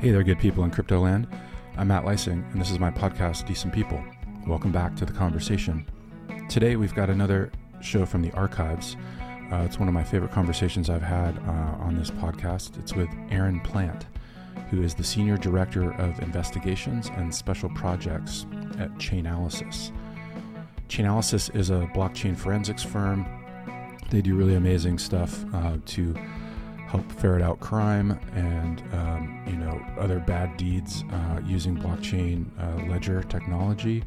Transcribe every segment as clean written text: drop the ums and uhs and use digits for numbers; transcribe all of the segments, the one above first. Hey there, good people in crypto land. I'm Matt Leising, and this is my podcast, Decent People. Welcome back to the conversation. Today, we've got another show from the archives. It's one of my favorite conversations I've had on this podcast. It's with Erin Plante, who is the Senior Director of Investigations and Special Projects at Chainalysis. Chainalysis is a blockchain forensics firm. They do really amazing stuff to help ferret out crime and other bad deeds using blockchain ledger technology.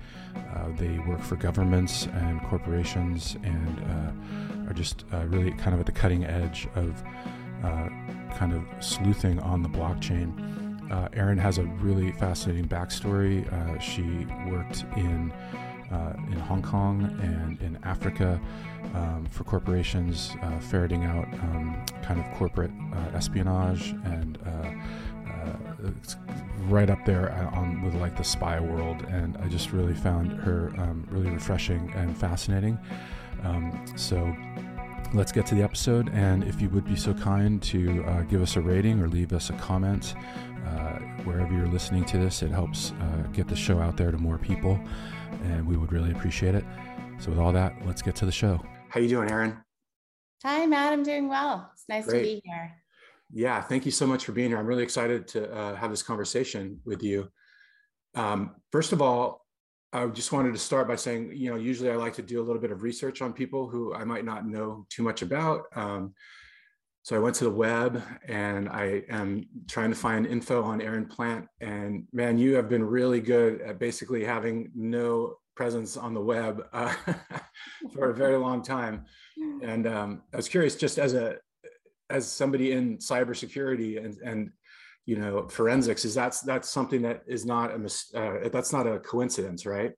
They work for governments and corporations and are just really kind of at the cutting edge of kind of sleuthing on the blockchain. Erin has a really fascinating backstory. She worked in Hong Kong and in Africa for corporations, ferreting out kind of corporate espionage, and it's right up there on with like the spy world. And I just really found her really refreshing and fascinating. So let's get to the episode. And if you would be so kind to give us a rating or leave us a comment wherever you're listening to this, it helps get the show out there to more people, and we would really appreciate it. So with all that, let's get to the show. How you doing, Erin? Hi, Matt. I'm doing well. It's nice to be here. Yeah, thank you so much for being here. I'm really excited to have this conversation with you. First of all, I just wanted to start by saying, usually I like to do a little bit of research on people who I might not know too much about. So I went to the web and I am trying to find info on Erin Plante. And man, you have been really good at basically having no presence on the web for a very long time. And I was curious, just as somebody in cybersecurity and forensics, is that's something that is not that's not a coincidence, right?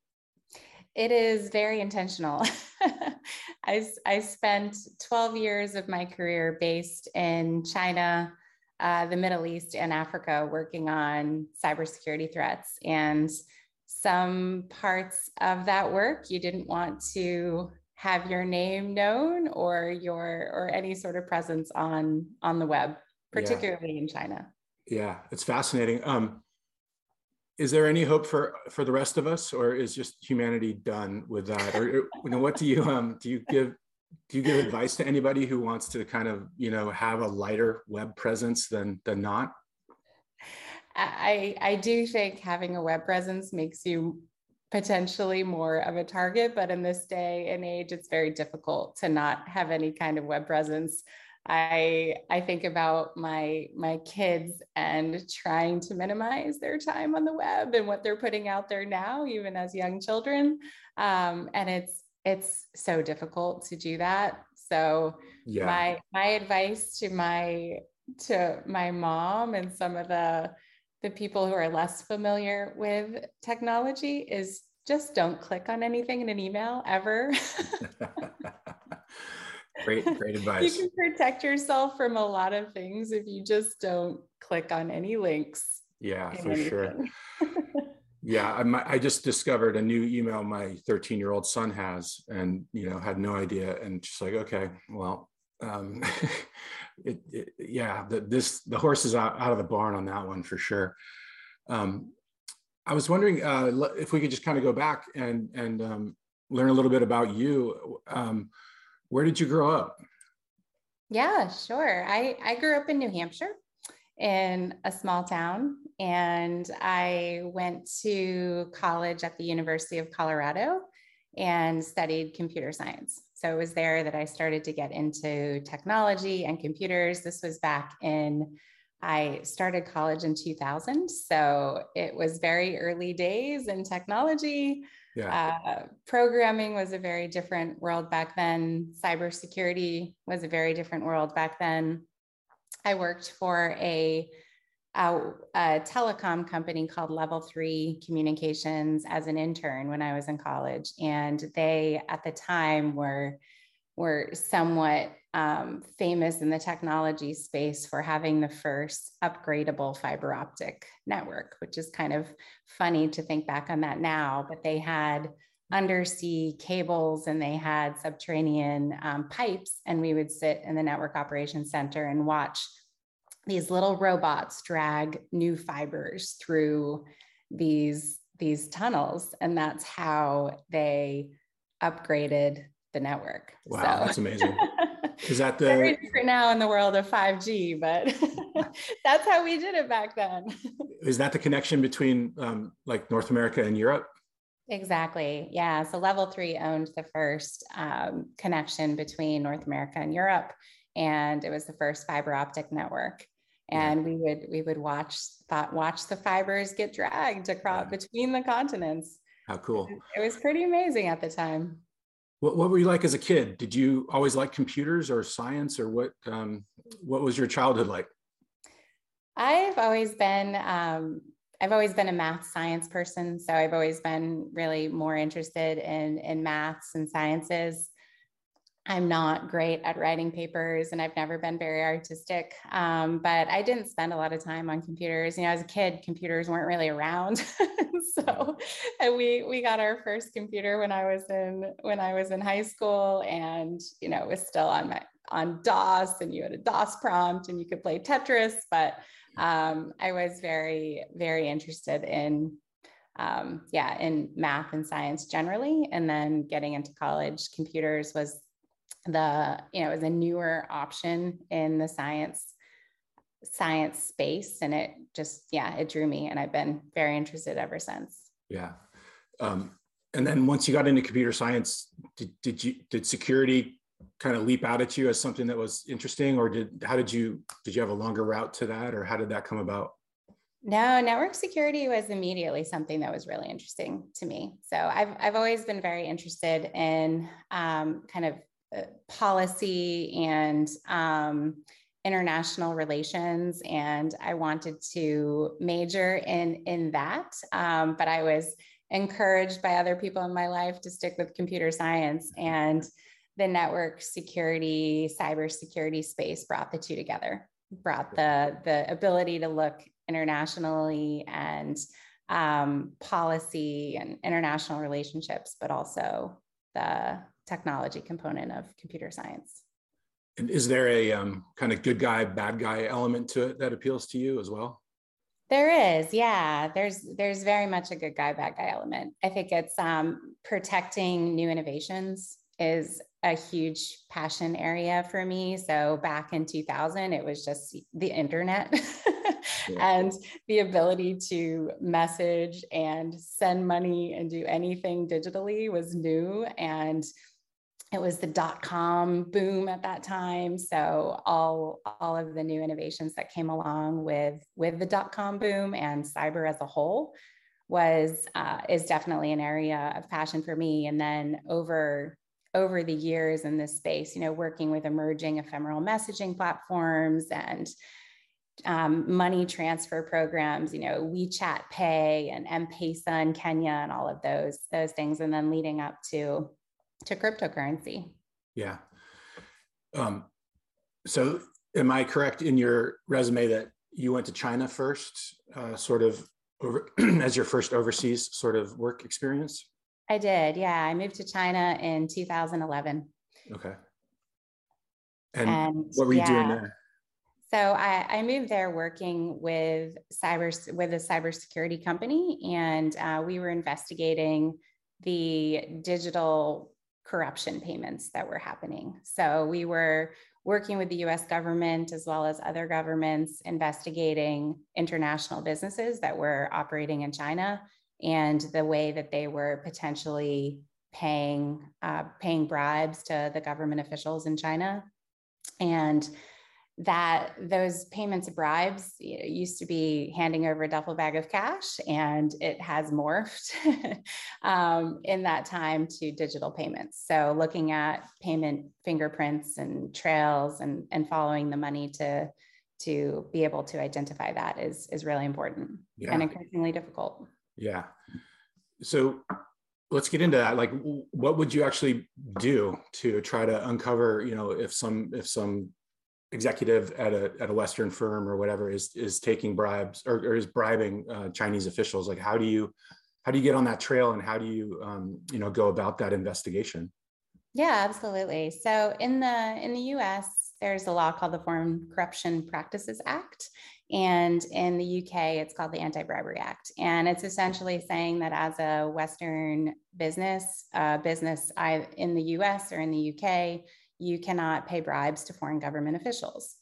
It is very intentional. I spent 12 years of my career based in China, the Middle East, and Africa, working on cybersecurity threats. And some parts of that work you didn't want to have your name known or any sort of presence on the web, particularly in China. Yeah, it's fascinating. Is there any hope for the rest of us, or is just humanity done with that? Or what do you give advice to anybody who wants to kind of have a lighter web presence than not? I do think having a web presence makes you potentially more of a target, but in this day and age, it's very difficult to not have any kind of web presence. I think about my kids and trying to minimize their time on the web and what they're putting out there now, even as young children. And it's so difficult to do that. So my advice to my mom and some of the people who are less familiar with technology is just don't click on anything in an email ever. Great advice. You can protect yourself from a lot of things if you just don't click on any links. Yeah, for sure. Yeah, I just discovered a new email my 13-year-old son has, and had no idea, and just like, okay, well, the horse is out of the barn on that one for sure. I was wondering if we could just kind of go back and learn a little bit about you. Where did you grow up? Yeah, sure. I grew up in New Hampshire in a small town, and I went to college at the University of Colorado and studied computer science. So it was there that I started to get into technology and computers. This was back in, I started college in 2000. So it was very early days in technology. Yeah. Programming was a very different world back then. Cybersecurity was a very different world back then. I worked for a telecom company called Level 3 Communications as an intern when I was in college. And they, at the time, were somewhat famous in the technology space for having the first upgradable fiber optic network, which is kind of funny to think back on that now, but they had undersea cables and they had subterranean pipes, and we would sit in the network operations center and watch these little robots drag new fibers through these tunnels, and that's how they upgraded the network. Wow, so. That's amazing. Is that the very different now in the world of 5G, but that's how we did it back then. Is that the connection between like North America and Europe? Exactly. Yeah. So Level 3 owned the first connection between North America and Europe, and it was the first fiber optic network. And yeah. we would watch the fibers get dragged across between the continents. How cool! It was pretty amazing at the time. What were you like as a kid? Did you always like computers or science, or what was your childhood like? I've always been a math science person, so I've always been really more interested in maths and sciences. I'm not great at writing papers, and I've never been very artistic, but I didn't spend a lot of time on computers. You know, as a kid, computers weren't really around. So and we got our first computer when I was in high school, and, you know, it was still on DOS, and you had a DOS prompt and you could play Tetris, but I was very, very interested in in math and science generally. And then getting into college, computers was it was a newer option in the science space, and it just it drew me, and I've been very interested ever since. And then once you got into computer science, did security kind of leap out at you as something that was interesting, or did you have a longer route to that, or how did that come about? No, network security was immediately something that was really interesting to me. So I've always been very interested in kind of policy and international relations, and I wanted to major in that, but I was encouraged by other people in my life to stick with computer science, and the network security, cybersecurity space brought the two together, brought the ability to look internationally and policy and international relationships, but also the technology component of computer science. And is there a kind of good guy, bad guy element to it that appeals to you as well? There is, yeah. There's very much a good guy, bad guy element. I think it's protecting new innovations is a huge passion area for me. So back in 2000, it was just the internet and the ability to message and send money and do anything digitally was new. And it was the .com boom at that time. So all of the new innovations that came along with the .com boom and cyber as a whole is definitely an area of passion for me. And then over the years in this space, you know, working with emerging ephemeral messaging platforms and money transfer programs, you know, WeChat Pay and M-Pesa in Kenya and all of those things, and then leading up to cryptocurrency. Yeah. So am I correct in your resume that you went to China first, sort of over, as your first overseas sort of work experience? I did. Yeah. I moved to China in 2011. Okay. And what were you doing there? So I moved there working with a cybersecurity company, and we were investigating the digital corruption payments that were happening. So we were working with the US government as well as other governments, investigating international businesses that were operating in China and the way that they were potentially paying bribes to the government officials in China. And that those payments of bribes used to be handing over a duffel bag of cash, and it has morphed in that time to digital payments. So looking at payment fingerprints and trails and following the money to be able to identify that is really important and increasingly difficult. Yeah. So let's get into that. Like, what would you actually do to try to uncover, you know, if some executive at a Western firm or whatever is taking bribes or is bribing Chinese officials? Like, how do you get on that trail, and how do you, go about that investigation? Yeah, absolutely. So in the US, there's a law called the Foreign Corruption Practices Act. And in the UK, it's called the Anti-Bribery Act. And it's essentially saying that as a Western business, in the US or in the UK, you cannot pay bribes to foreign government officials.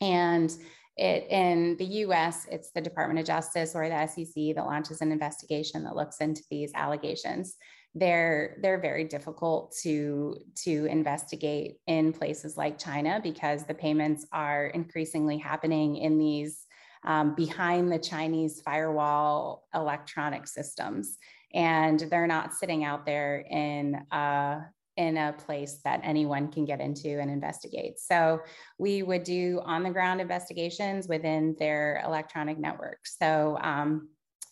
And in the US, it's the Department of Justice or the SEC that launches an investigation that looks into these allegations. They're very difficult to investigate in places like China because the payments are increasingly happening in these behind the Chinese firewall electronic systems. And they're not sitting out there in a place that anyone can get into and investigate. So we would do on the ground investigations within their electronic network. So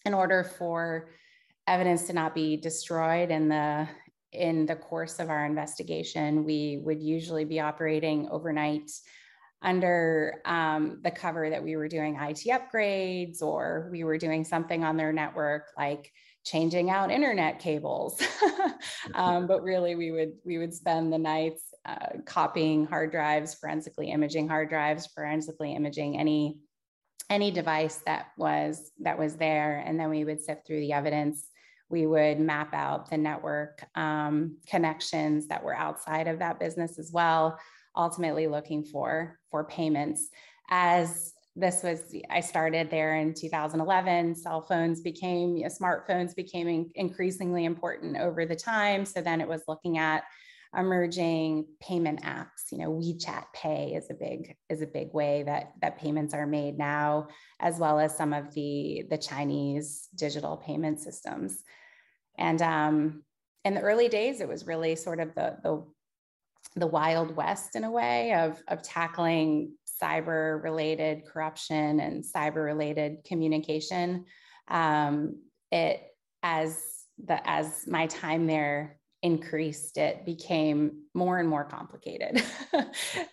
in order for evidence to not be destroyed in the course of our investigation, we would usually be operating overnight under the cover that we were doing IT upgrades, or we were doing something on their network like changing out internet cables. But really we would spend the nights copying hard drives, forensically imaging any device that was there. And then we would sift through the evidence. We would map out the network connections that were outside of that business as well, ultimately looking for payments. As this was, I started there in 2011, smartphones became increasingly important over the time. So then it was looking at emerging payment apps. You know, WeChat Pay is a big way that payments are made now, as well as some of the Chinese digital payment systems. And in the early days, it was really sort of the Wild West in a way of tackling cyber-related corruption and cyber-related communication. As my time there increased, it became more and more complicated.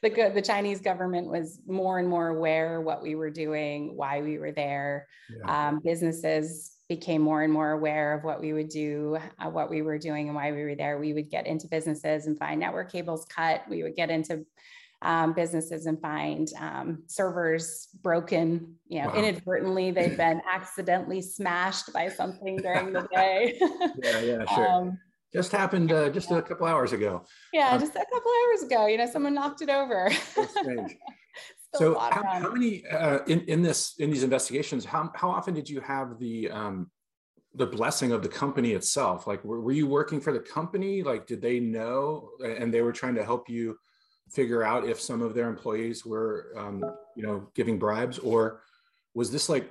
The Chinese government was more and more aware what we were doing, why we were there. Yeah. Businesses became more and more aware of what we would do, what we were doing and why we were there. We would get into businesses and find network cables cut. We would get into businesses and find servers broken, you know, wow. Inadvertently, they've been accidentally smashed by something during the day. Yeah, sure. Just happened just a couple hours ago. Yeah, just a couple hours ago, you know, someone knocked it over. That's strange. So how many in these investigations? How often did you have the blessing of the company itself? Like, were you working for the company? Like, did they know, and they were trying to help you figure out if some of their employees were, you know, giving bribes, or was this like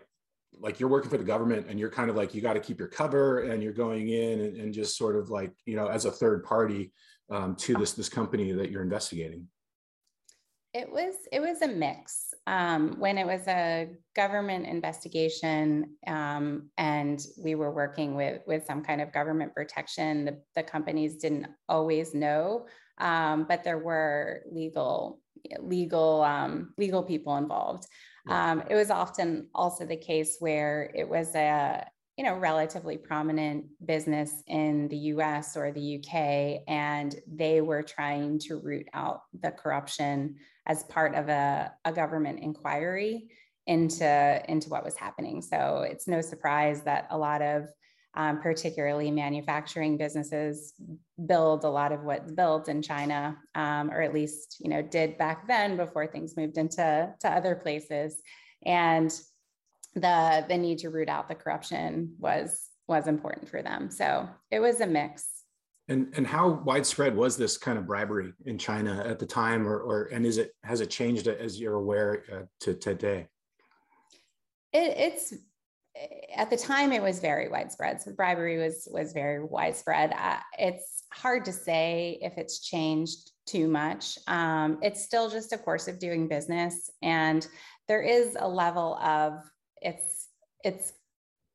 you're working for the government and you're kind of like, you got to keep your cover and you're going in and just sort of like, you know, as a third party to this company that you're investigating? It was a mix. When it was a government investigation and we were working with some kind of government protection, the companies didn't always know, but there were legal people involved. Yeah. It was often also the case where it was a, you know, relatively prominent business in the US or the UK, and they were trying to root out the corruption as part of a government inquiry into what was happening. So it's no surprise that a lot of particularly manufacturing businesses build a lot of what's built in China, or at least, you know, did back then before things moved into other places. And the need to root out the corruption was important for them. So it was a mix. And how widespread was this kind of bribery in China at the time, and has it changed, as you're aware, to today? It's at the time it was very widespread. So bribery was very widespread. It's hard to say if it's changed too much. It's still just a course of doing business, and there is a level of it's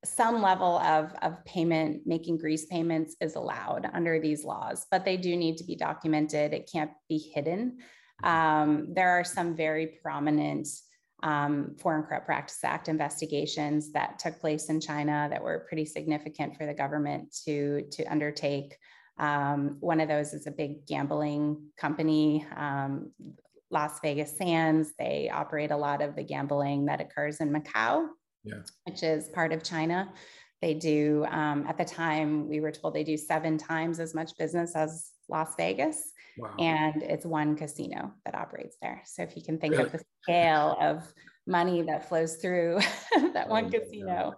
some level of payment, making grease payments is allowed under these laws, but they do need to be documented. It can't be hidden. There are some very prominent Foreign Corrupt Practices Act investigations that took place in China that were pretty significant for the government to undertake. One of those is a big gambling company, Las Vegas Sands. They operate a lot of the gambling that occurs in Macau, which is part of China. They do, at the time, we were told they do 7 times as much business as Las Vegas. Wow. And it's one casino that operates there. So if you can think of the scale of money that flows through that one casino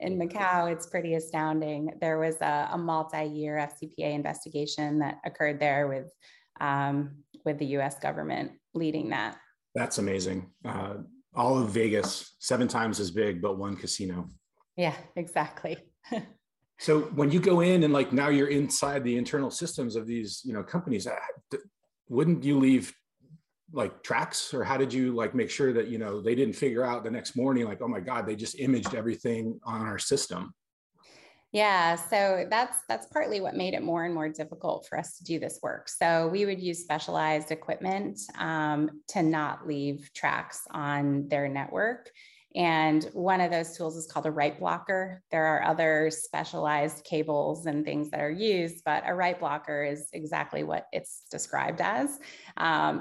in Macau, it's pretty astounding. There was a multi-year FCPA investigation that occurred there with the US government leading that. That's amazing. All of Vegas, 7 times as big, but one casino. Yeah, exactly. So when you go in and like now you're inside the internal systems of these, you know, companies, wouldn't you leave like tracks, or how did you like make sure that, you know, they didn't figure out the next morning, like, oh my God, they just imaged everything on our system? Yeah, so that's partly what made it more and more difficult for us to do this work. So we would use specialized equipment to not leave tracks on their network. And one of those tools is called a write blocker. There are other specialized cables and things that are used, but a write blocker is exactly what it's described as.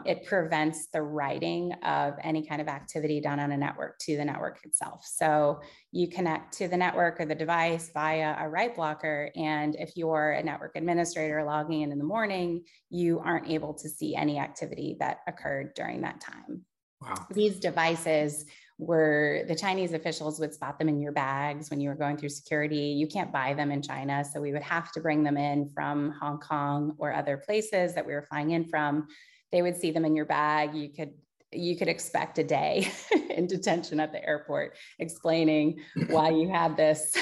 It prevents the writing of any kind of activity done on a network to the network itself. So you connect to the network or the device via a write blocker. And if you're a network administrator logging in the morning, you aren't able to see any activity that occurred during that time. Wow. These devices were, the Chinese officials would spot them in your bags when you were going through security. You can't buy them in China. So we would have to bring them in from Hong Kong or other places that we were flying in from. They would see them in your bag. You could expect a day in detention at the airport explaining why you had this,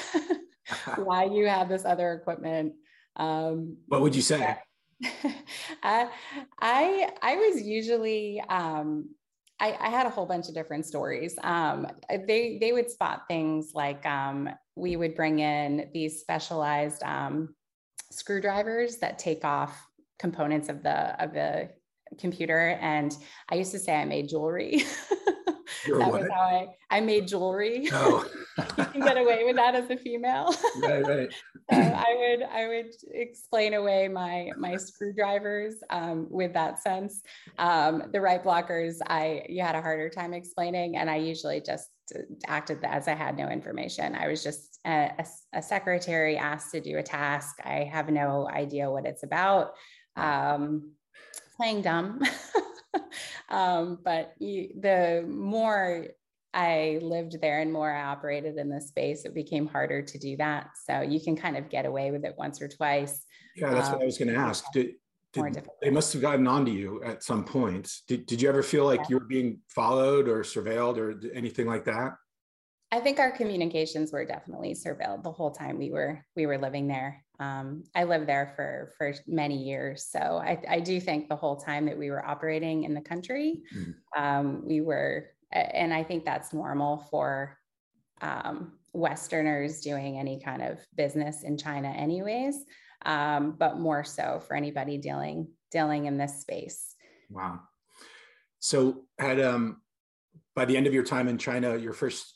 why you have this other equipment. What would you say? I was usually, I had a whole bunch of different stories. They would spot things like we would bring in these specialized screwdrivers that take off components of the computer. And I used to say I made jewelry. Was how I made jewelry. Oh. You can get away with that as a female. Right. So I would explain away my screwdrivers with that sense. The write blockers, you had a harder time explaining, and I usually just acted as I had no information. I was just a secretary asked to do a task. I have no idea what it's about. Playing dumb. But the more I lived there and more I operated in this space, it became harder to do that. So you can kind of get away with it once or twice. Yeah, that's what I was going to ask. They must have gotten onto you at some point. Did you ever feel like you were being followed or surveilled or anything like that? I think our communications were definitely surveilled the whole time we were living there. I lived there for many years. So I do think the whole time that we were operating in the country, we were, and I think that's normal for Westerners doing any kind of business in China anyways, but more so for anybody dealing in this space. Wow. So had, by the end of your time in China, your first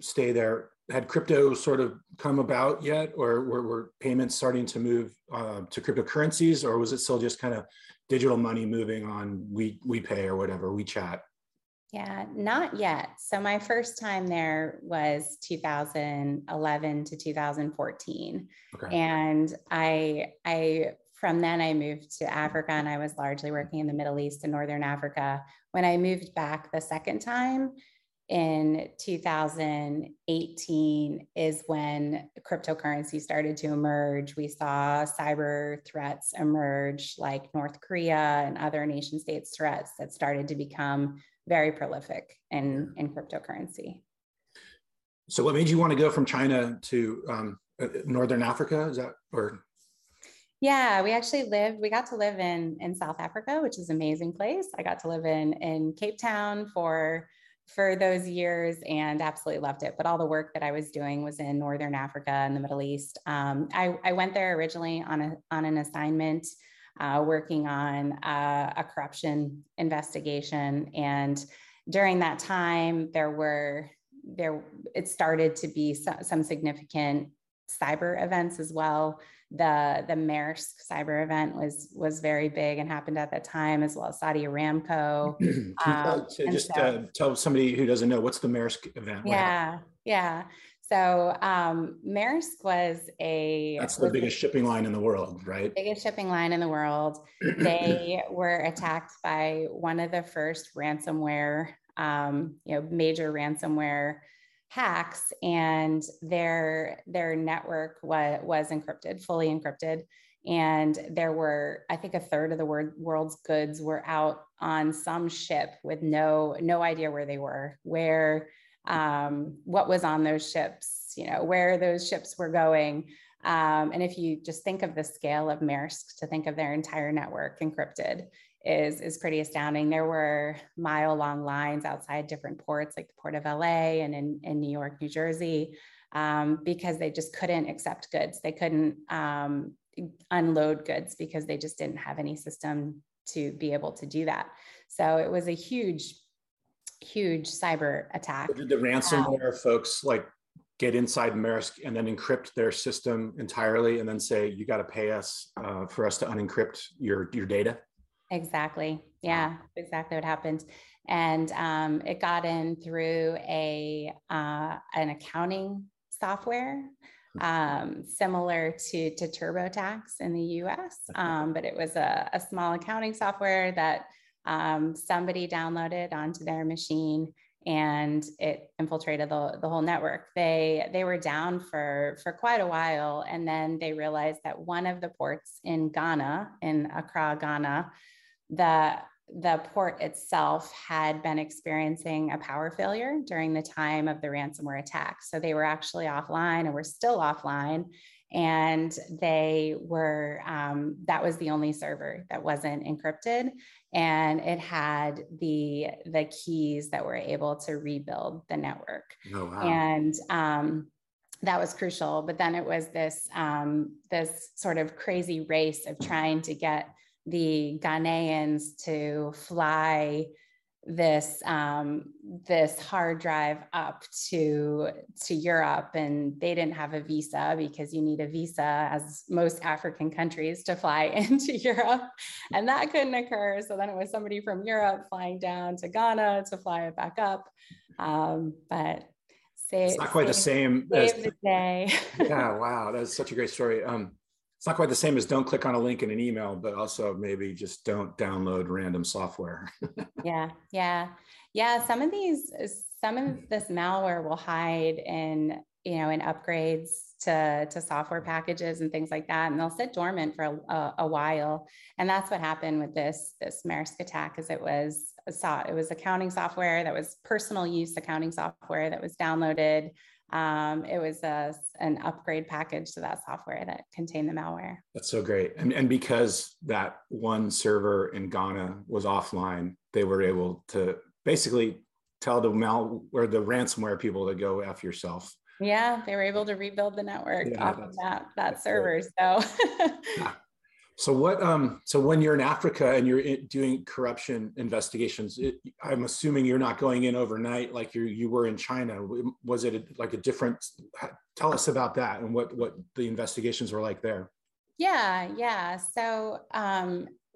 stay there, had crypto sort of come about yet, or were payments starting to move to cryptocurrencies, or was it still just kind of digital money moving on WePay or whatever, WeChat? Yeah, not yet. So my first time there was 2011 to 2014. Okay. And I from then I moved to Africa, and I was largely working in the Middle East and Northern Africa. When I moved back the second time, in 2018 is when cryptocurrency started to emerge. We saw cyber threats emerge, like North Korea and other nation states threats that started to become very prolific in cryptocurrency. So what made you want to go from China to Northern Africa? Is that, or? Yeah, we got to live in South Africa, which is an amazing place. I got to live in Cape Town for those years and absolutely loved it. But all the work that I was doing was in Northern Africa and the Middle East. I went there originally on an assignment, working on a corruption investigation. And during that time, it started to be some significant cyber events as well the Maersk cyber event was very big and happened at that time, as well as Saudi Aramco. Tell somebody who doesn't know, what's the Maersk event? Yeah. So Maersk was the biggest shipping line in the world, right? Biggest shipping line in the world. They were attacked by one of the first ransomware, major ransomware hacks, and their network was encrypted, fully encrypted. And there were, I think, a third of the world's goods were out on some ship with no idea where they were, what was on those ships, where those ships were going. And if you just think of the scale of Maersk, to think of their entire network encrypted is pretty astounding. There were mile-long lines outside different ports, like the Port of LA and in New York, New Jersey, because they just couldn't accept goods. They couldn't unload goods because they just didn't have any system to be able to do that. So it was a huge cyber attack. So did the ransomware folks get inside Maersk and then encrypt their system entirely and then say, you got to pay us for us to unencrypt your data? Exactly. Yeah, exactly what happened. And it got in through an accounting software similar to TurboTax in the US, but it was a small accounting software that somebody downloaded onto their machine, and it infiltrated the whole network. They were down for quite a while, and then they realized that one of the ports in Ghana, in Accra, Ghana, the port itself had been experiencing a power failure during the time of the ransomware attack. So they were actually offline, and were still offline. And they were, that was the only server that wasn't encrypted. And it had the keys that were able to rebuild the network. Oh, wow. And that was crucial. But then it was this sort of crazy race of trying to get the Ghanaians to fly this hard drive up to Europe, and they didn't have a visa, because you need a visa, as most African countries, to fly into Europe, and that couldn't occur. So then it was somebody from Europe flying down to Ghana to fly it back up. But it's not quite the same. Yeah, wow, that's such a great story. It's not quite the same as don't click on a link in an email, but also maybe just don't download random software. Yeah. Some of this malware will hide in, in upgrades to software packages and things like that, and they'll sit dormant for a while. And that's what happened with this Maersk attack, is it was accounting software that was personal use accounting software that was downloaded. It was an upgrade package to that software that contained the malware. That's so great. And because that one server in Ghana was offline, they were able to basically tell the ransomware people to go F yourself. Yeah, they were able to rebuild the network off of that server. Great. So yeah. So what? So when you're in Africa and you're doing corruption investigations, I'm assuming you're not going in overnight like you were in China. Was it a different? Tell us about that and what the investigations were like there. Yeah. So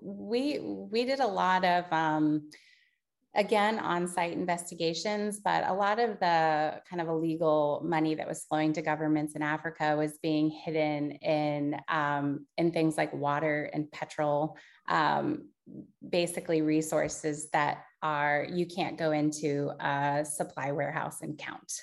we did a lot of again on-site investigations, but a lot of the kind of illegal money that was flowing to governments in Africa was being hidden in things like water and petrol, basically resources that you can't go into a supply warehouse and count.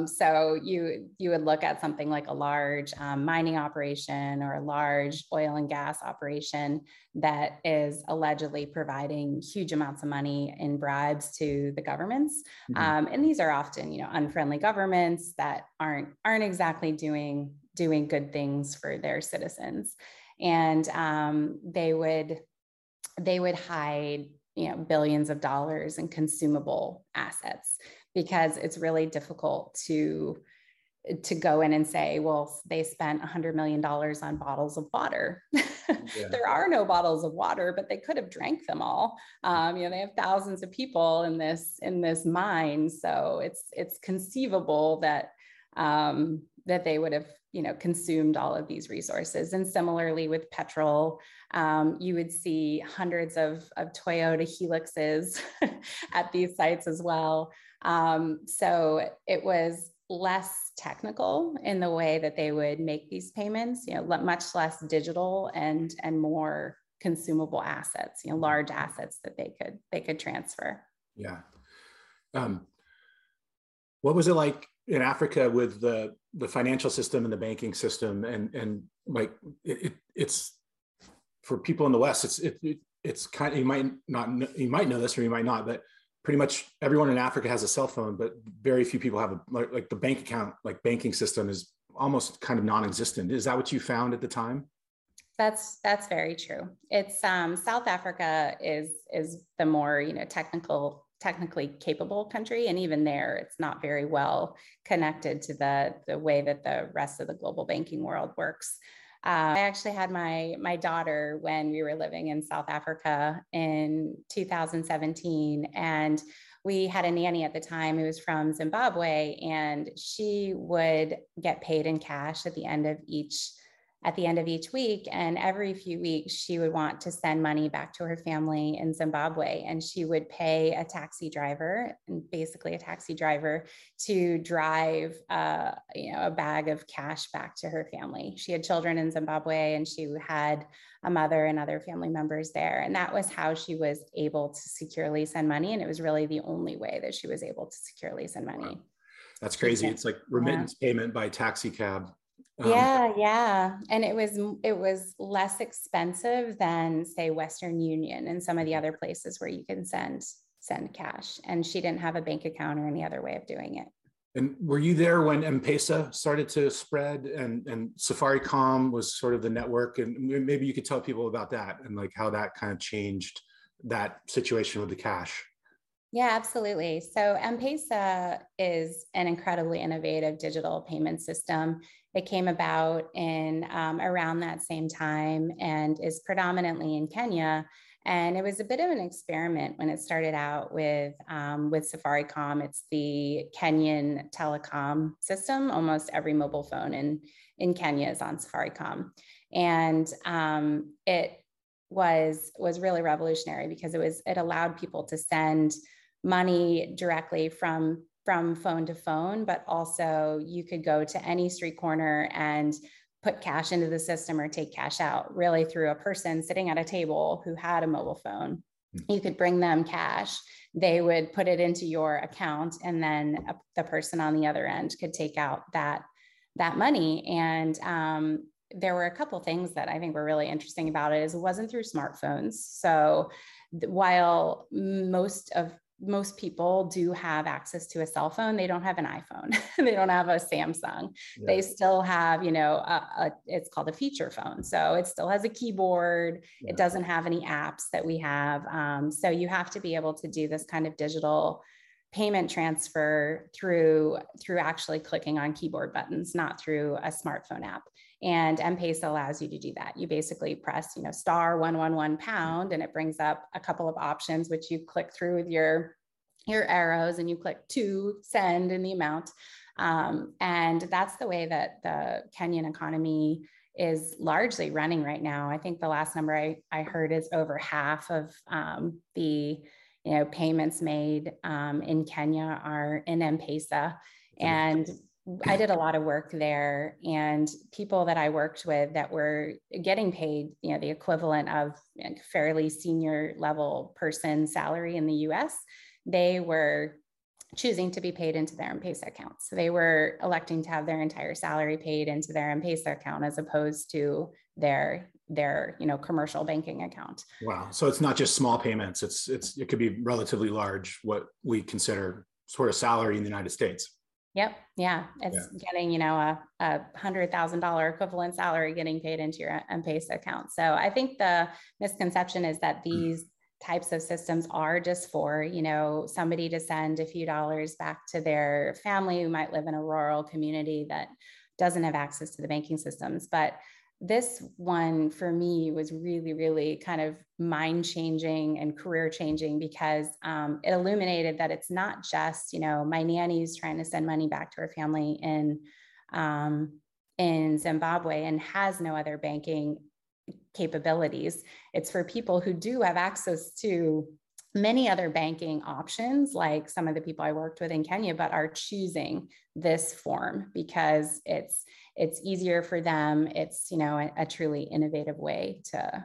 So you would look at something like a large mining operation or a large oil and gas operation that is allegedly providing huge amounts of money in bribes to the governments. Mm-hmm. And these are often, unfriendly governments that aren't exactly doing good things for their citizens. And they would hide billions of dollars in consumable assets, because it's really difficult to go in and say, well, they spent $100 million on bottles of water. Yeah. There are no bottles of water, but they could have drank them all. They have thousands of people in this mine, so it's conceivable that they would have consumed all of these resources. And similarly with petrol, you would see hundreds of Toyota Helixes at these sites as well. So it was less technical in the way that they would make these payments, much less digital and more consumable assets, large assets that they could transfer. Yeah. What was it like in Africa with the financial system and the banking system, and like it's for people in the West, it's kind of, you might know this or you might not, but pretty much everyone in Africa has a cell phone, but very few people have like the bank account, like banking system is almost kind of non-existent. Is that what you found at the time? That's very true. It's South Africa is the more technically capable country. And even there, it's not very well connected to the way that the rest of the global banking world works. I actually had my daughter when we were living in South Africa in 2017. And we had a nanny at the time who was from Zimbabwe, and she would get paid in cash at the end of each week. And every few weeks, she would want to send money back to her family in Zimbabwe. And she would pay a taxi driver to drive a bag of cash back to her family. She had children in Zimbabwe, and she had a mother and other family members there. And that was how she was able to securely send money. And it was really the only way that she was able to securely send money. Wow. That's crazy. It's like remittance payment by taxi cab. Yeah. And it was less expensive than, say, Western Union and some of the other places where you can send cash. And she didn't have a bank account or any other way of doing it. And were you there when M-Pesa started to spread and Safaricom was sort of the network? And maybe you could tell people about that and like how that kind of changed that situation with the cash. Yeah, absolutely. So M-Pesa is an incredibly innovative digital payment system. It came about in around that same time and is predominantly in Kenya. And it was a bit of an experiment when it started out with Safaricom. It's the Kenyan telecom system. Almost every mobile phone in Kenya is on Safaricom. And it was really revolutionary because it allowed people to send money directly from phone to phone, but also you could go to any street corner and put cash into the system or take cash out really through a person sitting at a table who had a mobile phone. You could bring them cash, they would put it into your account, and then the person on the other end could take out that money. And there were a couple things that I think were really interesting about it is it wasn't through smartphones. So while most people do have access to a cell phone, they don't have an iPhone. They don't have a Samsung. Yeah. They still have, it's called a feature phone. So it still has a keyboard. Yeah. It doesn't have any apps that we have. So you have to be able to do this kind of digital payment transfer through actually clicking on keyboard buttons, not through a smartphone app. And M-Pesa allows you to do that. You basically press, *111# and it brings up a couple of options, which you click through with your arrows, and you click to send in the amount. And that's the way that the Kenyan economy is largely running right now. I think the last number I heard is over half of the payments made in Kenya are in M-Pesa. And I did a lot of work there, and people that I worked with that were getting paid, the equivalent of fairly senior level person salary in the US, they were choosing to be paid into their M-Pesa accounts. So they were electing to have their entire salary paid into their M-Pesa account as opposed to their commercial banking account. Wow. So it's not just small payments. It could be relatively large, what we consider sort of salary in the United States. Yep. Yeah. Getting, a $100,000 equivalent salary getting paid into your M-Pesa account. So I think the misconception is that these types of systems are just for, somebody to send a few dollars back to their family who might live in a rural community that doesn't have access to the banking systems. But this one for me was really, really kind of mind-changing and career-changing because it illuminated that it's not just, my nanny's trying to send money back to her family in in Zimbabwe and has no other banking capabilities. It's for people who do have access to many other banking options, like some of the people I worked with in Kenya, but are choosing this form because it's easier for them. It's, you know, a truly innovative way to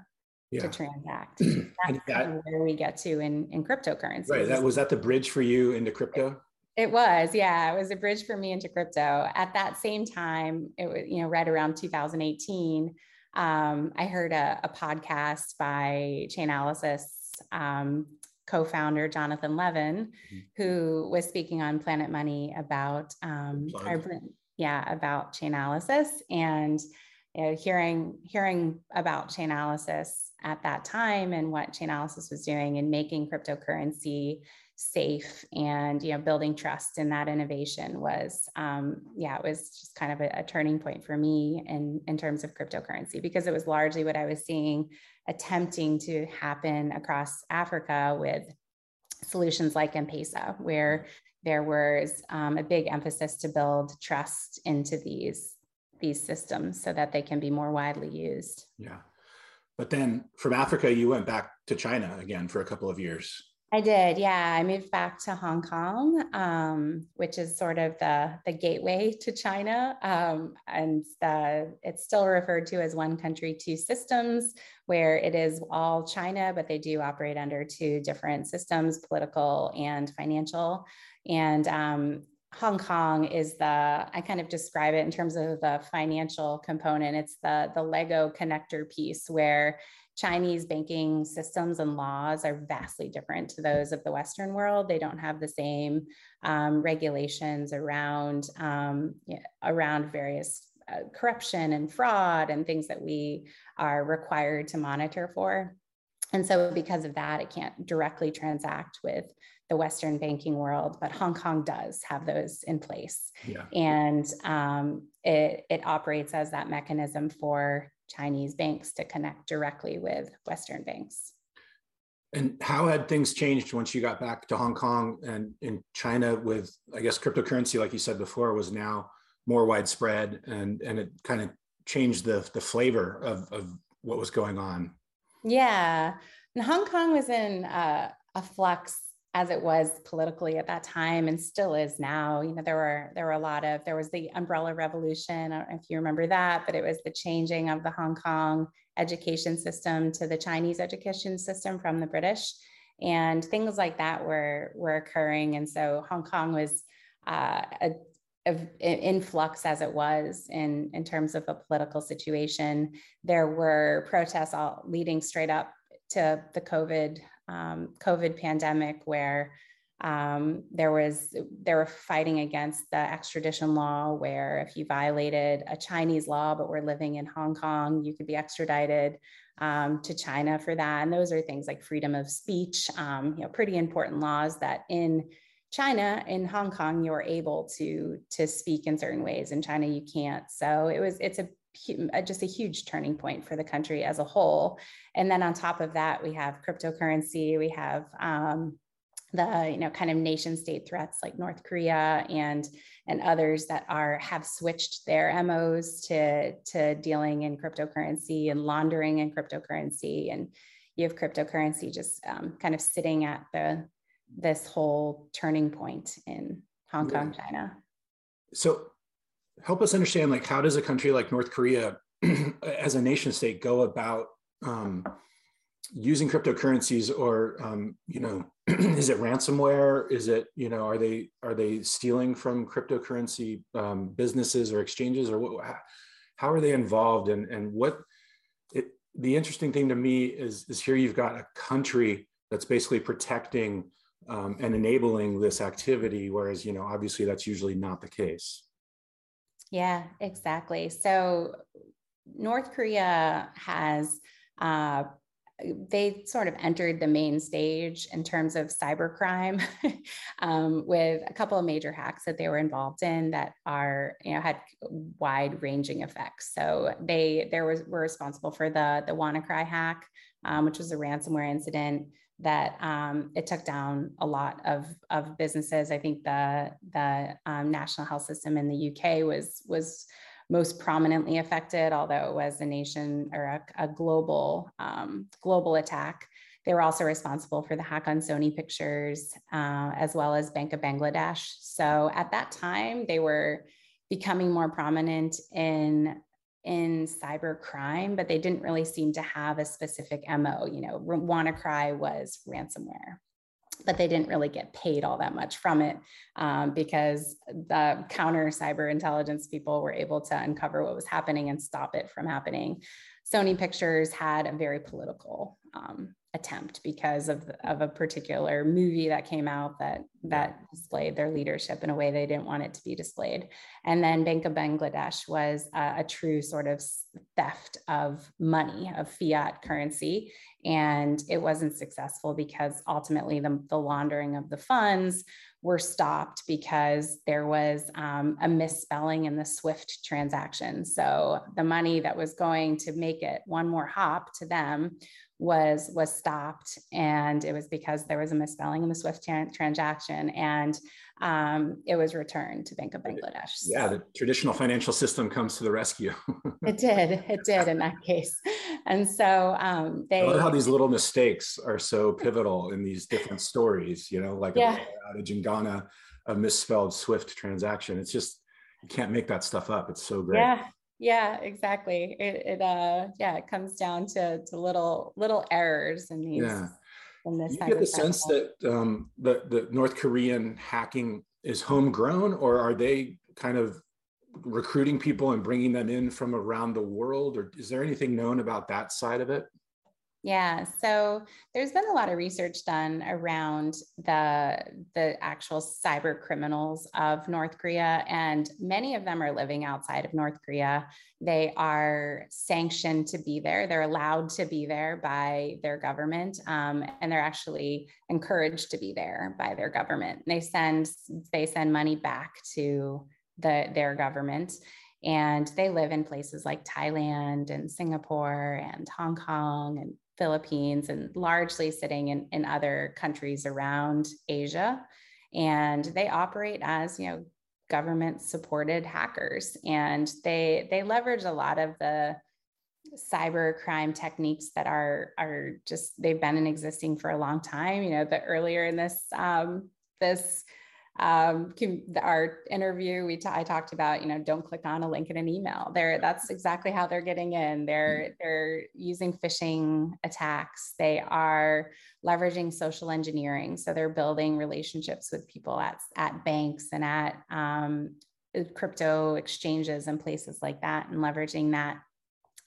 transact. That's where we get to in cryptocurrency. Right. That was that the bridge for you into crypto? It was, yeah. It was a bridge for me into crypto. At that same time, it was, you know, right around 2018. I heard a podcast by Chainalysis co-founder Jonathan Levin, who was speaking on Planet Money about about Chainalysis, and you know, hearing about Chainalysis at that time and what Chainalysis was doing and making cryptocurrency safe and, you know, building trust in that innovation was, it was just kind of a turning point for me in terms of cryptocurrency, because it was largely what I was seeing attempting to happen across Africa with solutions like M-Pesa, where there was a big emphasis to build trust into these systems so that they can be more widely used. Yeah. But then from Africa, you went back to China again for a couple of years. I did, yeah. I moved back to Hong Kong, which is sort of the gateway to China. It's still referred to as one country, two systems, where it is all China, but they do operate under two different systems, political and financial. And Hong Kong is I kind of describe it in terms of the financial component. It's the Lego connector piece, where Chinese banking systems and laws are vastly different to those of the Western world. They don't have the same regulations around various corruption and fraud and things that we are required to monitor for. And so because of that, it can't directly transact with the Western banking world, but Hong Kong does have those in place. Yeah. And it operates as that mechanism for Chinese banks to connect directly with Western banks. And how had things changed once you got back to Hong Kong and in China with, I guess, cryptocurrency, like you said before, was now more widespread and it kind of changed the flavor of what was going on? Yeah, and Hong Kong was in a flux as it was politically at that time and still is now. You know, there was the Umbrella Revolution, I don't know if you remember that, but it was the changing of the Hong Kong education system to the Chinese education system from the British, and things like that were occurring. And so Hong Kong was in flux as it was in terms of the political situation. There were protests all leading straight up to the COVID pandemic, where they were fighting against the extradition law, where if you violated a Chinese law but were living in Hong Kong, you could be extradited to China for that. And those are things like freedom of speech, pretty important laws that in China, in Hong Kong, you're able to speak in certain ways. In China, you can't. So it's just a huge turning point for the country as a whole. And then on top of that, we have cryptocurrency. We have kind of nation state threats like North Korea and others that have switched their MOs to dealing in cryptocurrency and laundering in cryptocurrency. And you have cryptocurrency just kind of sitting at this whole turning point in Hong Kong, China. So help us understand, like, how does a country like North Korea as a nation state go about using cryptocurrencies, or, is it ransomware? Is it, are they stealing from cryptocurrency businesses or exchanges, or how are they involved? The interesting thing to me is here you've got a country that's basically protecting and enabling this activity, whereas, obviously that's usually not the case. Yeah, exactly. So North Korea has, they sort of entered the main stage in terms of cybercrime with a couple of major hacks that they were involved in that had wide ranging effects. So they were responsible for the WannaCry hack, which was a ransomware incident that it took down a lot of businesses. I think the national health system in the UK was most prominently affected, although it was a nation or a global, global attack. They were also responsible for the hack on Sony Pictures, as well as Bank of Bangladesh. So at that time, they were becoming more prominent in cyber crime, but they didn't really seem to have a specific MO. You know, WannaCry was ransomware, but they didn't really get paid all that much from it because the counter cyber intelligence people were able to uncover what was happening and stop it from happening. Sony Pictures had a very political attempt because of a particular movie that came out that displayed their leadership in a way they didn't want it to be displayed. And then Bank of Bangladesh was a true sort of theft of money, of fiat currency. And it wasn't successful because ultimately the laundering of the funds were stopped because there was a misspelling in the SWIFT transaction. So the money that was going to make it one more hop to them was stopped, and it was because there was a misspelling in the SWIFT transaction, and it was returned to Bank of Bangladesh. Yeah, the traditional financial system comes to the rescue. It did in that case. And so I love how these little mistakes are so pivotal in these different stories, you know, like outage in Ghana, a misspelled SWIFT transaction. It's just, you can't make that stuff up. It's so great. Yeah, exactly. It comes down to little errors in these. Yeah, in this. You get the sense that the North Korean hacking is homegrown, or are they kind of recruiting people and bringing them in from around the world, or is there anything known about that side of it? Yeah, so there's been a lot of research done around the actual cyber criminals of North Korea, and many of them are living outside of North Korea. They are sanctioned to be there. They're allowed to be there by their government, and they're actually encouraged to be there by their government. They send money back to their government. And they live in places like Thailand and Singapore and Hong Kong and Philippines, and largely sitting in other countries around Asia. And they operate as, you know, government supported hackers. And they leverage a lot of the cyber crime techniques that are just, they've been in existing for a long time. You know, the earlier in this, our interview, I talked about, you know, don't click on a link in an email. That's exactly how they're getting in. They're using phishing attacks. They are leveraging social engineering. So they're building relationships with people at banks and at crypto exchanges and places like that, and leveraging that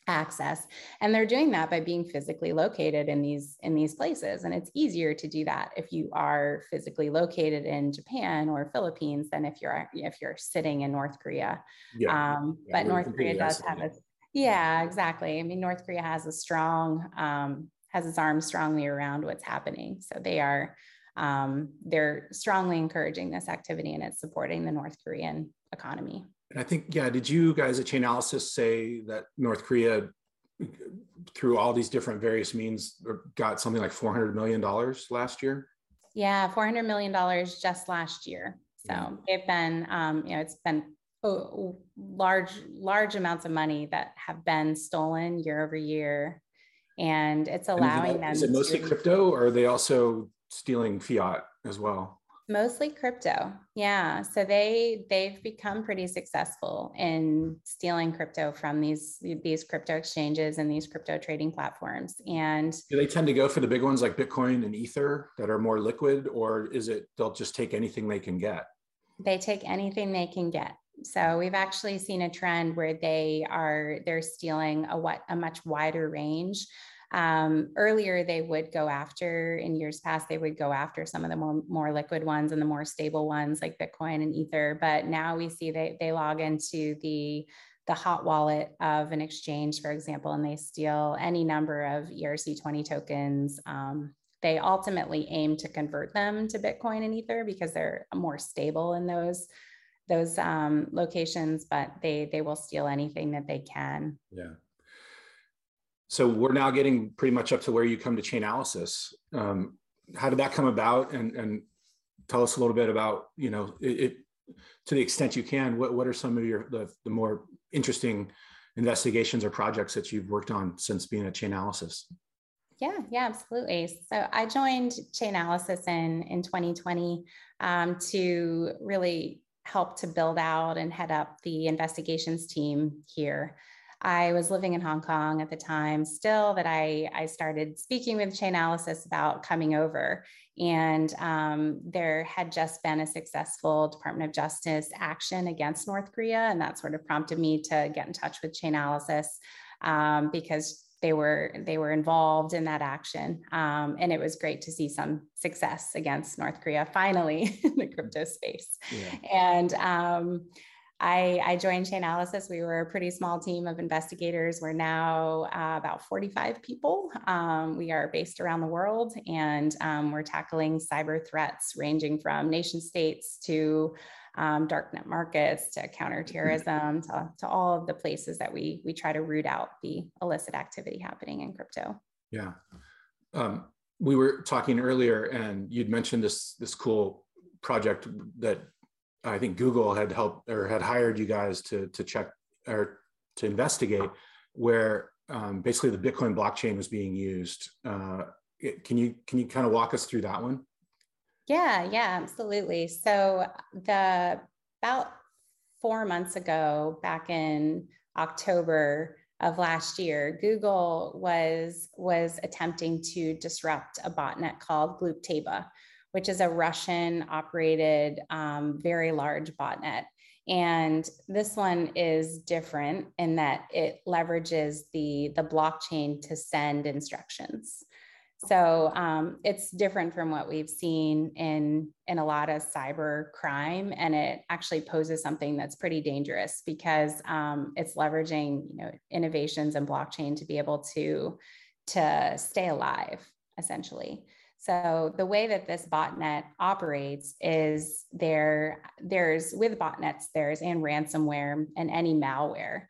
access. And they're doing that by being physically located in these places. And it's easier to do that if you are physically located in Japan or Philippines than if you're sitting in North Korea. Yeah. But North Korea does have a, yeah, exactly. I mean, North Korea has a strong, has its arms strongly around what's happening. So they're strongly encouraging this activity, and it's supporting the North Korean economy. And I think, did you guys at Chainalysis say that North Korea, through all these different various means, got something like $400 million last year? Yeah, $400 million just last year. So They've been, you know, it's been large amounts of money that have been stolen year over year. And it's allowing them. Is it mostly crypto, or are they also stealing fiat as well? Mostly crypto. Yeah. So they've become pretty successful in stealing crypto from these crypto exchanges and these crypto trading platforms. And do they tend to go for the big ones like Bitcoin and Ether that are more liquid, or is it they'll just take anything they can get? They take anything they can get. So we've actually seen a trend where they're stealing a much wider range. Earlier, they would go after, in years past, they would go after some of the more liquid ones and the more stable ones like Bitcoin and Ether. But now we see they log into the hot wallet of an exchange, for example, and they steal any number of ERC20 tokens. They ultimately aim to convert them to Bitcoin and Ether because they're more stable in those locations, but they will steal anything that they can. Yeah. So we're now getting pretty much up to where you come to Chainalysis. How did that come about? And tell us a little bit about, you know, to the extent you can, what are some of the more interesting investigations or projects that you've worked on since being at Chainalysis. Yeah, absolutely. So I joined Chainalysis in 2020 to really help to build out and head up the investigations team here. I was living in Hong Kong at the time still that I started speaking with Chainalysis about coming over. And there had just been a successful Department of Justice action against North Korea. And that sort of prompted me to get in touch with Chainalysis because they were involved in that action. And it was great to see some success against North Korea finally in the crypto space. Yeah. And I joined Chainalysis. We were a pretty small team of investigators. We're now about 45 people. We are based around the world, and we're tackling cyber threats ranging from nation states to darknet markets to counterterrorism to all of the places that we try to root out the illicit activity happening in crypto. Yeah. We were talking earlier, and you'd mentioned this cool project that I think Google had helped or had hired you guys to check or to investigate, where basically the Bitcoin blockchain was being used. Can you kind of walk us through that one? Yeah, absolutely. So about 4 months ago, back in October of last year, Google was attempting to disrupt a botnet called Glupteba, which is a Russian-operated very large botnet. And this one is different in that it leverages the blockchain to send instructions. So it's different from what we've seen in a lot of cyber crime, and it actually poses something that's pretty dangerous because it's leveraging innovations in blockchain to be able to stay alive, essentially. So the way that this botnet operates is there's ransomware and any malware.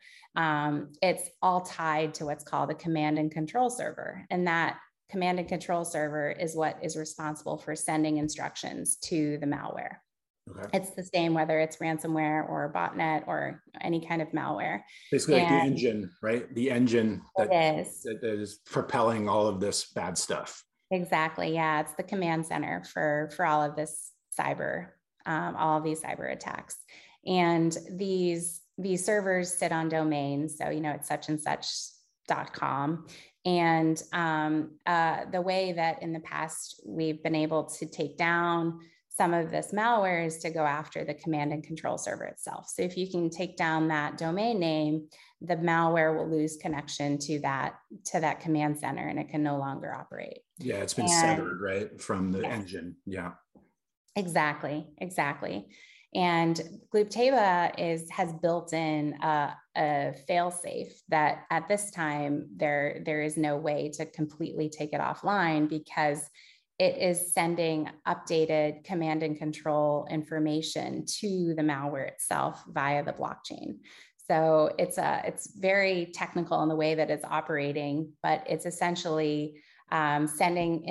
It's all tied to what's called a command and control server. And that command and control server is what is responsible for sending instructions to the malware. Okay. It's the same whether it's ransomware or botnet or any kind of malware. Basically, like the engine, right? The engine that is propelling all of this bad stuff. Exactly. Yeah. It's the command center for all of this cyber, all of these cyber attacks. And these servers sit on domains. So, it's suchandsuch.com. And the way that in the past we've been able to take down some of this malware is to go after the command and control server itself. So if you can take down that domain name, the malware will lose connection to that command center, and it can no longer operate. Yeah, it's been severed, right, from the engine. Yeah. Exactly. And Glupteba has built in a fail-safe that at this time there is no way to completely take it offline because it is sending updated command and control information to the malware itself via the blockchain. So it's very technical in the way that it's operating, but it's essentially sending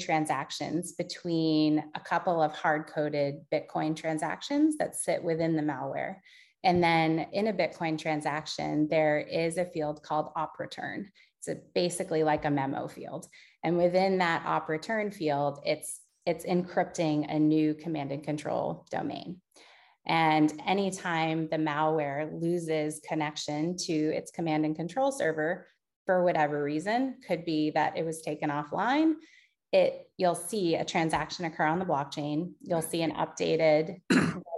transactions between a couple of hard-coded Bitcoin transactions that sit within the malware. And then in a Bitcoin transaction, there is a field called op return. It's basically like a memo field. And within that op return field, it's encrypting a new command and control domain. And anytime the malware loses connection to its command and control server, for whatever reason, could be that it was taken offline, you'll see a transaction occur on the blockchain. You'll see an updated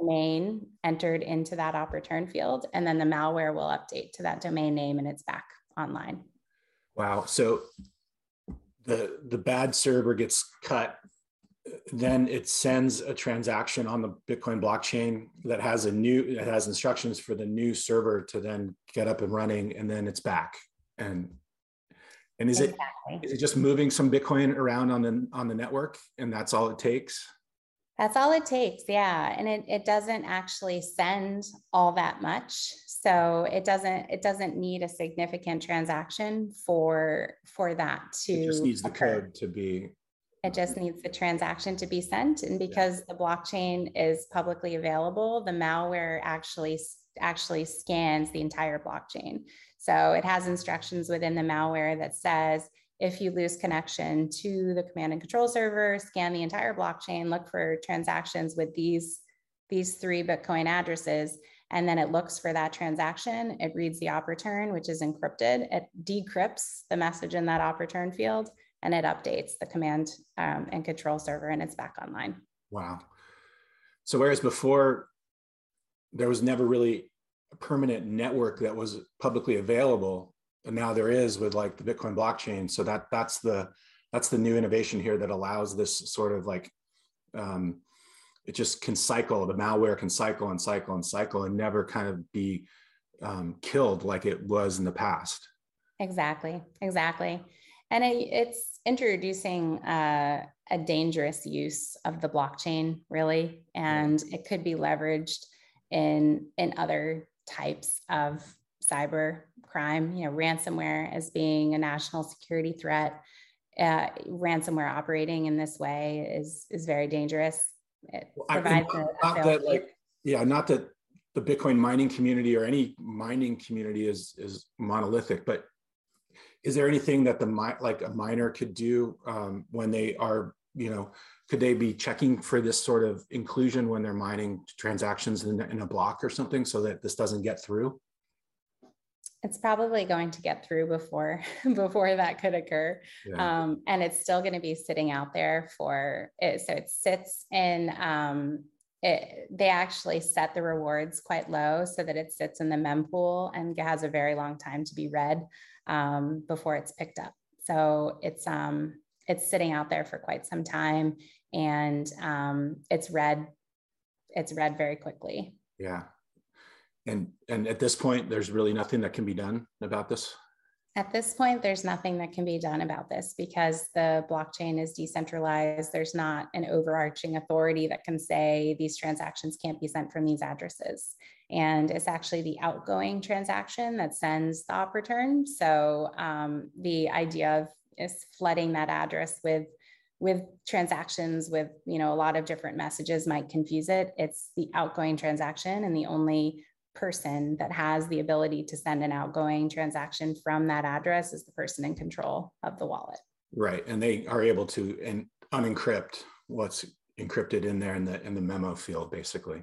domain entered into that op return field, and then the malware will update to that domain name, and it's back online. Wow. So the bad server gets cut, then it sends a transaction on the Bitcoin blockchain that has it has instructions for the new server to then get up and running, and then it's back. And is it just moving some Bitcoin around on the network, and that's all it takes? That's all it takes, yeah. And it doesn't actually send all that much. So it doesn't need a significant transaction for that to occur. It just needs the code to be. It just needs the transaction to be sent. And because the blockchain is publicly available, the malware actually actually scans the entire blockchain. So it has instructions within the malware that says, if you lose connection to the command and control server, scan the entire blockchain, look for transactions with these three Bitcoin addresses, and then it looks for that transaction. It reads the op return, which is encrypted. It decrypts the message in that op return field, and it updates the command and control server, and it's back online. Wow. So whereas before, there was never really a permanent network that was publicly available, and now there is with like the Bitcoin blockchain. So that's the new innovation here that allows this sort of like, it just can cycle, the malware can cycle and cycle and cycle and never kind of be killed like it was in the past. Exactly, exactly. And it's introducing a dangerous use of the blockchain, really. And it could be leveraged in other types of cyber crime. You know, ransomware as being a national security threat. Ransomware operating in this way is very dangerous. It provides not that the Bitcoin mining community or any mining community is monolithic, but is there anything that a miner could do when they are, you know, could they be checking for this sort of inclusion when they're mining transactions in a block or something so that this doesn't get through? It's probably going to get through before that could occur. Yeah. And it's still going to be sitting out there so it sits in, they actually set the rewards quite low so that it sits in the mempool and has a very long time to be read before it's picked up. So it's sitting out there for quite some time, and it's read very quickly. Yeah. And at this point, there's really nothing that can be done about this? At this point, there's nothing that can be done about this because the blockchain is decentralized. There's not an overarching authority that can say these transactions can't be sent from these addresses. And it's actually the outgoing transaction that sends the op return. So the idea is flooding that address with transactions with, you know, a lot of different messages might confuse it. It's the outgoing transaction and the only person that has the ability to send an outgoing transaction from that address is the person in control of the wallet. Right, and they are able to unencrypt what's encrypted in there in the memo field, basically.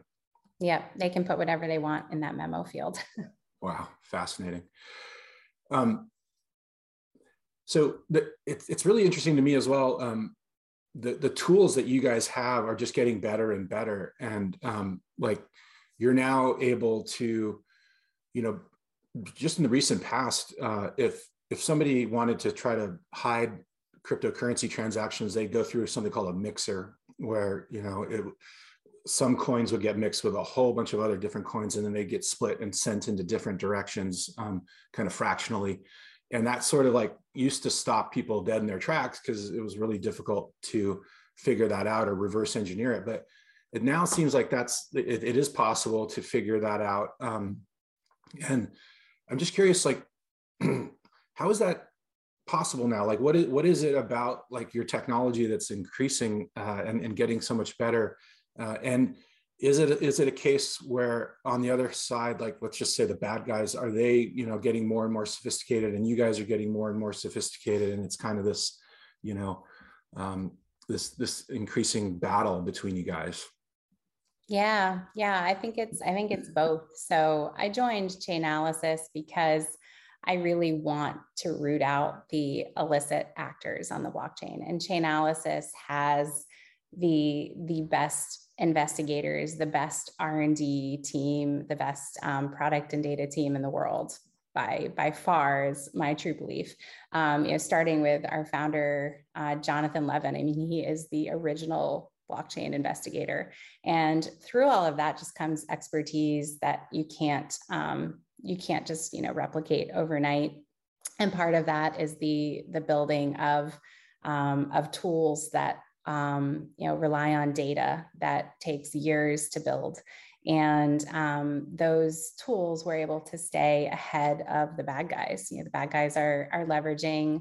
Yeah, they can put whatever they want in that memo field. Wow, fascinating. So it's really interesting to me as well. The tools that you guys have are just getting better and better, and you're now able to, you know, just in the recent past, if somebody wanted to try to hide cryptocurrency transactions, they'd go through something called a mixer, where, you know, some coins would get mixed with a whole bunch of other different coins, and then they get split and sent into different directions, kind of fractionally. And that sort of like used to stop people dead in their tracks because it was really difficult to figure that out or reverse engineer it. But it now seems like it is possible to figure that out. And I'm just curious, like, how is that possible now? Like, what is it about like your technology that's increasing and getting so much better? And is it a case where on the other side, like, let's just say the bad guys, are they, you know, getting more and more sophisticated and you guys are getting more and more sophisticated, and it's kind of this, you know, this increasing battle between you guys? Yeah. I think it's both. So I joined Chainalysis because I really want to root out the illicit actors on the blockchain. And Chainalysis has the best investigators, the best R&D team, the best product and data team in the world. By far is my true belief. You know, starting with our founder, Jonathan Levin. I mean, he is the original blockchain investigator, and through all of that just comes expertise that you can't just, you know, replicate overnight. And part of that is the building of tools that rely on data that takes years to build. And those tools were able to stay ahead of the bad guys. You know, the bad guys are leveraging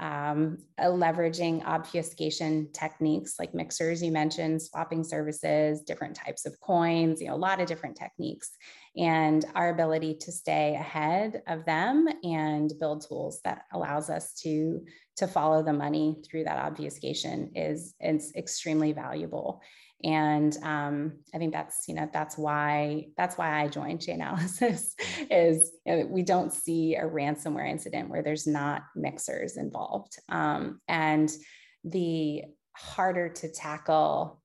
leveraging obfuscation techniques like mixers you mentioned, swapping services, different types of coins, you know, a lot of different techniques, and our ability to stay ahead of them and build tools that allows us to follow the money through that obfuscation is extremely valuable. And I think that's, you know, that's why I joined Chainalysis is, you know, we don't see a ransomware incident where there's not mixers involved. And the harder to tackle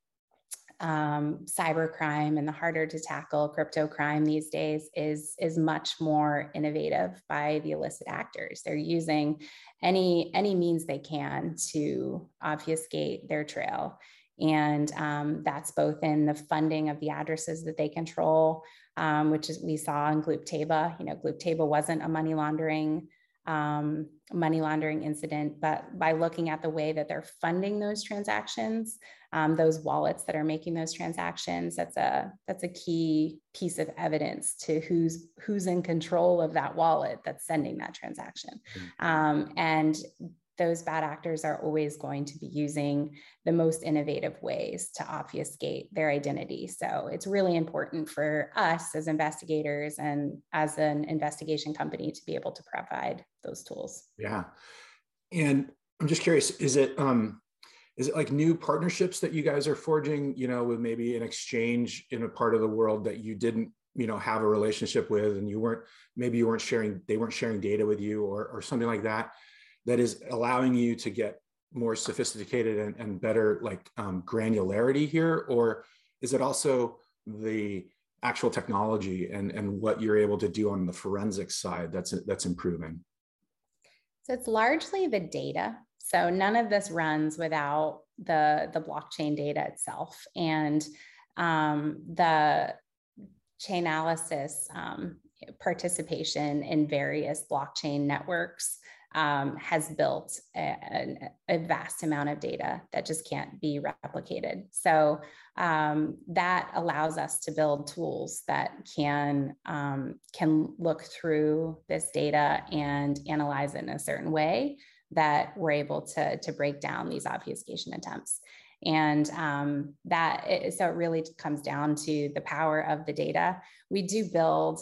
cyber crime and the harder to tackle crypto crime these days is much more innovative by the illicit actors. They're using any means they can to obfuscate their trail. And that's both in the funding of the addresses that they control, which is we saw in Glupteba. You know, Glupteba wasn't a money laundering incident, but by looking at the way that they're funding those transactions, those wallets that are making those transactions, that's a key piece of evidence to who's in control of that wallet that's sending that transaction, and those bad actors are always going to be using the most innovative ways to obfuscate their identity. So it's really important for us as investigators and as an investigation company to be able to provide those tools. Yeah. And I'm just curious, is it like new partnerships that you guys are forging, you know, with maybe an exchange in a part of the world that you didn't, you know, have a relationship with, and they weren't sharing data with you or something like that, that is allowing you to get more sophisticated and better, like granularity here? Or is it also the actual technology and what you're able to do on the forensic side that's improving? So it's largely the data. So none of this runs without the blockchain data itself. And the Chainalysis participation in various blockchain networks has built a vast amount of data that just can't be replicated. So that allows us to build tools that can look through this data and analyze it in a certain way that we're able to break down these obfuscation attempts. And so it really comes down to the power of the data. We do build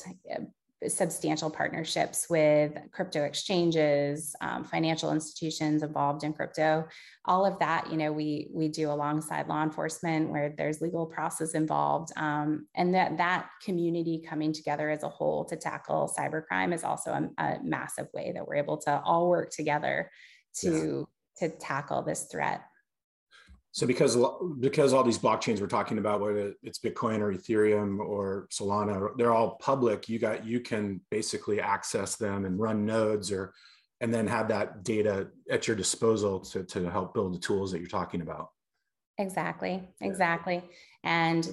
substantial partnerships with crypto exchanges, financial institutions involved in crypto, all of that, you know, we do alongside law enforcement where there's legal process involved. And that community coming together as a whole to tackle cybercrime is also a massive way that we're able to all work together to tackle this threat. So because all these blockchains we're talking about, whether it's Bitcoin or Ethereum or Solana, they're all public. You can basically access them and run nodes and then have that data at your disposal to help build the tools that you're talking about. Exactly. And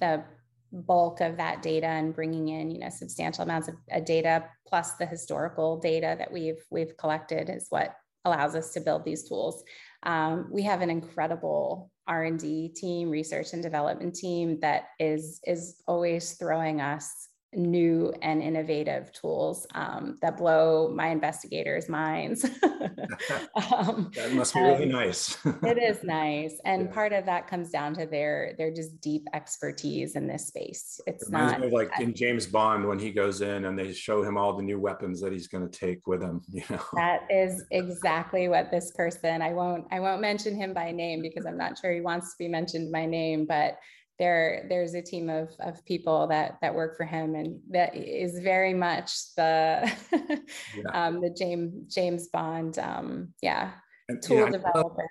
the bulk of that data and bringing in, you know, substantial amounts of data plus the historical data that we've collected is what allows us to build these tools. We have an incredible R&D team, research and development team that is always throwing us new and innovative tools that blow my investigators' minds. That must be really nice. It is nice. And part of that comes down to their just deep expertise in this space. It reminds me of like in James Bond when he goes in and they show him all the new weapons that he's going to take with him, you know. That is exactly what this person, I won't mention him by name because I'm not sure he wants to be mentioned by name, but There's a team of people that work for him, and that is very much the James Bond tool developer.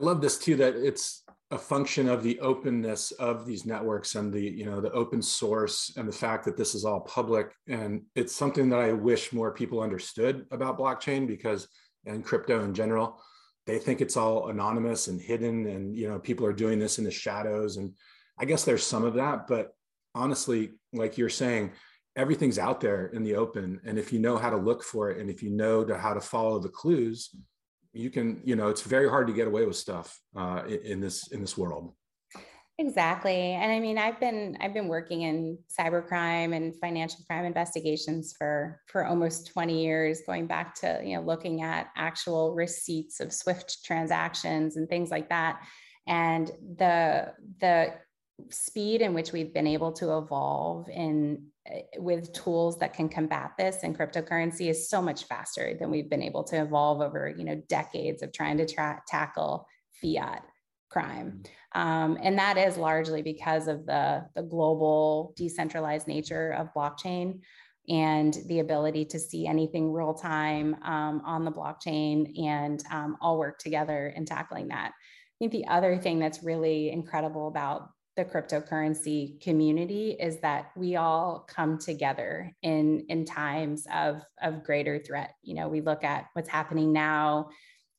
I love this too, that it's a function of the openness of these networks and the, you know, the open source and the fact that this is all public. And it's something that I wish more people understood about blockchain and crypto in general. They think it's all anonymous and hidden, and, you know, people are doing this in the shadows, and I guess there's some of that, but honestly, like you're saying, everything's out there in the open. And if you know how to look for it, and if you know how to follow the clues, you can, you know, it's very hard to get away with stuff in this world. Exactly. And I mean, I've been working in cybercrime and financial crime investigations for almost 20 years, going back to, looking at actual receipts of SWIFT transactions and things like that. And the speed in which we've been able to evolve with tools that can combat this in cryptocurrency is so much faster than we've been able to evolve over, decades of trying to tackle fiat crime. And that is largely because of the global decentralized nature of blockchain and the ability to see anything real time on the blockchain and all work together in tackling that. I think the other thing that's really incredible about the cryptocurrency community is that we all come together in times of greater threat. We look at what's happening now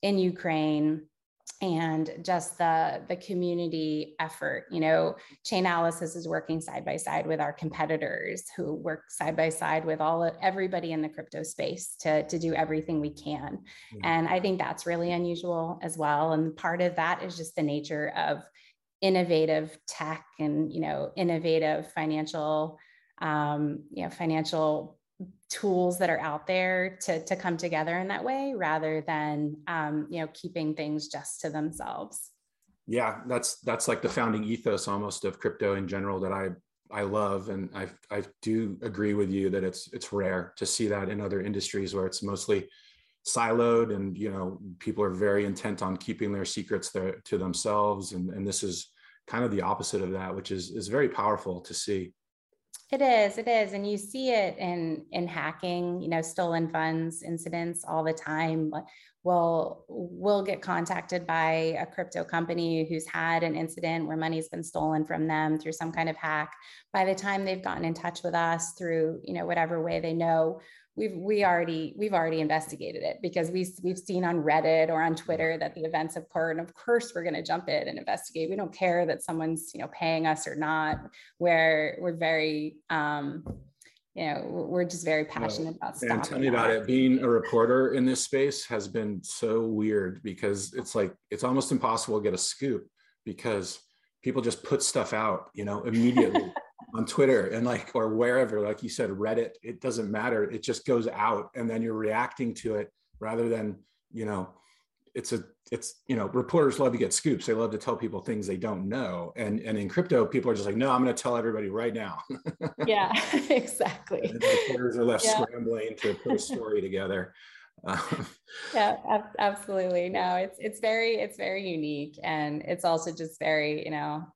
in Ukraine and just the community effort. Chainalysis is working side by side with our competitors who work side by side with everybody in the crypto space to do everything we can. Yeah. And I think that's really unusual as well. And part of that is just the nature of innovative tech and, innovative financial tools that are out there to come together in that way, rather than keeping things just to themselves. Yeah, that's like the founding ethos almost of crypto in general that I love, and I do agree with you that it's rare to see that in other industries where it's mostly siloed and people are very intent on keeping their secrets to themselves, and this is kind of the opposite of that, which is very powerful to see. It is. And you see it in hacking, stolen funds incidents all the time. We'll get contacted by a crypto company who's had an incident where money's been stolen from them through some kind of hack. By the time they've gotten in touch with us through, whatever way they know, we've already investigated it, because we've seen on Reddit or on Twitter that the events have occurred, and of course we're going to jump in and investigate. We don't care that someone's paying us or not. We're very we're just very passionate about stopping. And tell me about it. Being a reporter in this space has been so weird, because it's almost impossible to get a scoop, because people just put stuff out, immediately. On Twitter and or wherever, like you said, Reddit, it doesn't matter. It just goes out, and then you're reacting to it rather than, reporters love to get scoops. They love to tell people things they don't know. And in crypto, people are just like, no, I'm going to tell everybody right now. Yeah, exactly. And reporters are left scrambling to put a story together. Yeah, absolutely. No, it's very unique. And it's also just very,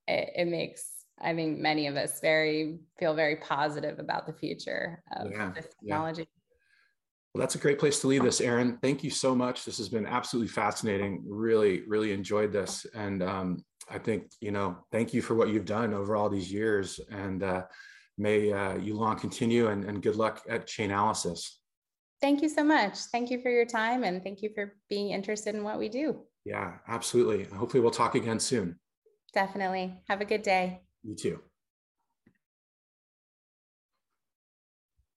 it makes, I think, many of us feel very positive about the future of this technology. Yeah. Well, that's a great place to leave this, Erin. Thank you so much. This has been absolutely fascinating. Really, really enjoyed this. And I think, thank you for what you've done over all these years. And may you long continue, and good luck at Chainalysis. Thank you so much. Thank you for your time, and thank you for being interested in what we do. Yeah, absolutely. Hopefully we'll talk again soon. Definitely. Have a good day. You too.